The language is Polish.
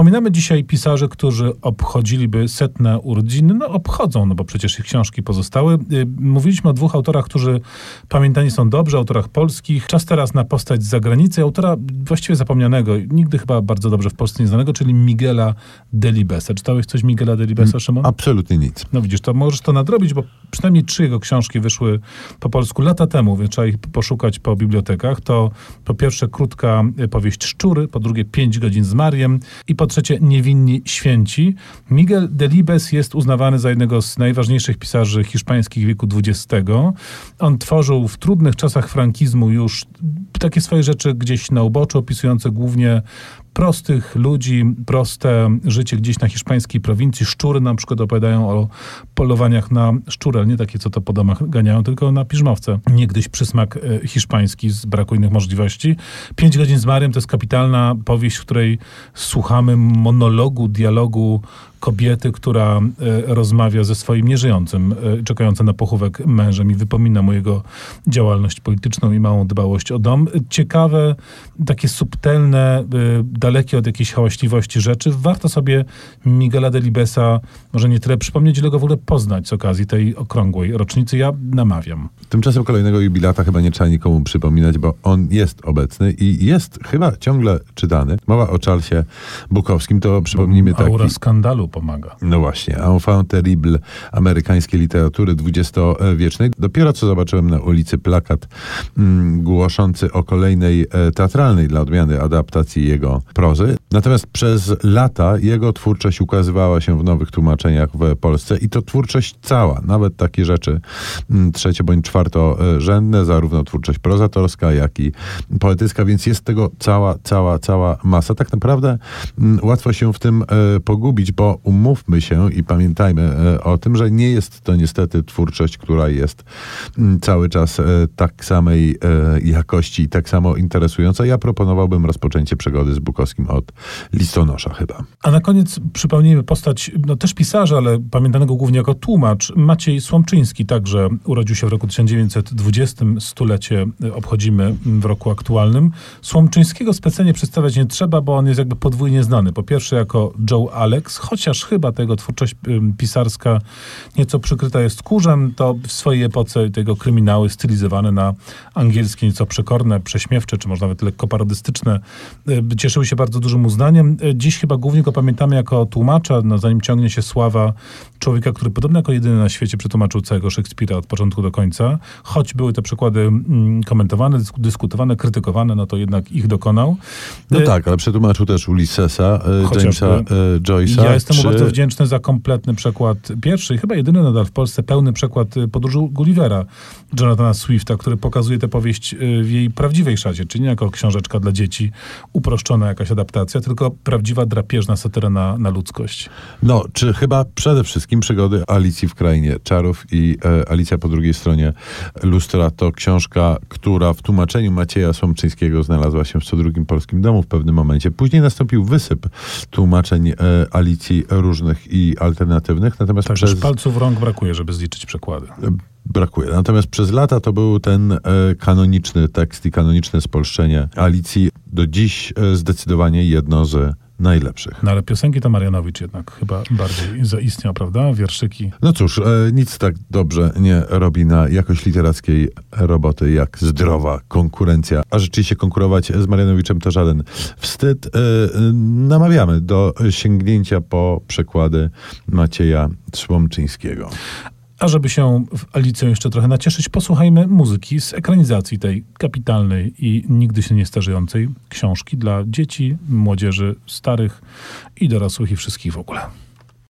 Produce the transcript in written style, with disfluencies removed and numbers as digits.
Wspominamy dzisiaj pisarzy, którzy obchodziliby 100. urodziny. No obchodzą, no bo przecież ich książki pozostały. Mówiliśmy o dwóch autorach, którzy pamiętani są dobrze, autorach polskich. Czas teraz na postać z zagranicy, autora właściwie zapomnianego, nigdy chyba bardzo dobrze w Polsce nieznanego, czyli Miguela Delibesa. Czytałeś coś Miguela Delibesa, Szymon? Absolutnie nic. No widzisz, to możesz to nadrobić, bo przynajmniej 3 jego książki wyszły po polsku lata temu, więc trzeba ich poszukać po bibliotekach. To po pierwsze krótka powieść Szczury, po drugie 5 godzin z Marią i po trzecie Niewinni święci. Miguel Delibes jest uznawany za jednego z najważniejszych pisarzy hiszpańskich wieku XX. On tworzył w trudnych czasach frankizmu już takie swoje rzeczy gdzieś na uboczu, opisujące głównie prostych ludzi, proste życie gdzieś na hiszpańskiej prowincji. Szczury na przykład opowiadają o polowaniach na szczury, ale nie takie, co to po domach ganiają, tylko na piżmowce. Niegdyś przysmak hiszpański z braku innych możliwości. 5 godzin z Marią to jest kapitalna powieść, w której słuchamy monologu, dialogu kobiety, która rozmawia ze swoim nieżyjącym, czekającym na pochówek mężem i wypomina mu jego działalność polityczną i małą dbałość o dom. Ciekawe, takie subtelne, dalekie od jakiejś hałaśliwości rzeczy. Warto sobie Miguela Delibesa może nie tyle przypomnieć, ile go w ogóle poznać z okazji tej okrągłej rocznicy. Ja namawiam. Tymczasem kolejnego jubilata chyba nie trzeba nikomu przypominać, bo on jest obecny i jest chyba ciągle czytany. Mowa o Charlesie Bukowskim, to przypomnijmy taki... Aura skandalu pomaga. No właśnie. Enfant terrible amerykańskiej literatury XX-wiecznej. Dopiero co zobaczyłem na ulicy plakat głoszący o kolejnej teatralnej dla odmiany adaptacji jego prozy. Natomiast przez lata jego twórczość ukazywała się w nowych tłumaczeniach w Polsce i to twórczość cała. Nawet takie rzeczy trzecio- bądź czwartorzędne, zarówno twórczość prozatorska, jak i poetycka, więc jest tego cała masa. Tak naprawdę łatwo się w tym pogubić, bo umówmy się i pamiętajmy o tym, że nie jest to niestety twórczość, która jest cały czas tak samej jakości i tak samo interesująca. Ja proponowałbym rozpoczęcie przygody z Bukowskim od Listonosza chyba. A na koniec przypomnijmy postać, no też pisarza, ale pamiętanego głównie jako tłumacz, Maciej Słomczyński, także urodził się w roku 1920, stulecie obchodzimy w roku aktualnym. Słomczyńskiego specjalnie przedstawiać nie trzeba, bo on jest jakby podwójnie znany. Po pierwsze jako Joe Alex, chociaż chyba ta jego twórczość pisarska nieco przykryta jest kurzem, to w swojej epoce tego kryminały stylizowane na angielskie, nieco przekorne, prześmiewcze, czy może nawet lekko parodystyczne, cieszyły się bardzo dużym uznaniem. Dziś chyba głównie go pamiętamy jako tłumacza, no, zanim ciągnie się sława człowieka, który podobno jako jedyny na świecie przetłumaczył całego Szekspira od początku do końca. Choć były te przykłady komentowane, dyskutowane, krytykowane, no to jednak ich dokonał. No tak, ale przetłumaczył też Ulissesa, Jamesa Joyce'a. Ja jestem bardzo wdzięczny za kompletny przekład pierwszy i chyba jedyny nadal w Polsce pełny przekład Podróży Gullivera Jonathana Swifta, który pokazuje tę powieść w jej prawdziwej szacie, czyli nie jako książeczka dla dzieci, uproszczona jakaś adaptacja, tylko prawdziwa, drapieżna satyra na ludzkość. No, czy chyba przede wszystkim przygody Alicji w Krainie Czarów i Alicja po drugiej stronie lustra to książka, która w tłumaczeniu Macieja Słomczyńskiego znalazła się w co drugim polskim domu w pewnym momencie. Później nastąpił wysyp tłumaczeń Alicji różnych i alternatywnych. Natomiast tak, przez palców rąk brakuje, żeby zliczyć przekłady. Brakuje. Natomiast przez lata to był ten kanoniczny tekst i kanoniczne spolszczenie Alicji. Do dziś zdecydowanie jedno z najlepszych. No ale piosenki to Marianowicz jednak chyba bardziej zaistniał, prawda? Wierszyki. No cóż, nic tak dobrze nie robi na jakość literackiej roboty jak zdrowa konkurencja. A rzeczywiście konkurować z Marianowiczem to żaden wstyd. Namawiamy do sięgnięcia po przekłady Macieja Słomczyńskiego. A żeby się Alicją jeszcze trochę nacieszyć, posłuchajmy muzyki z ekranizacji tej kapitalnej i nigdy się nie starzejącej książki dla dzieci, młodzieży, starych i dorosłych i wszystkich w ogóle.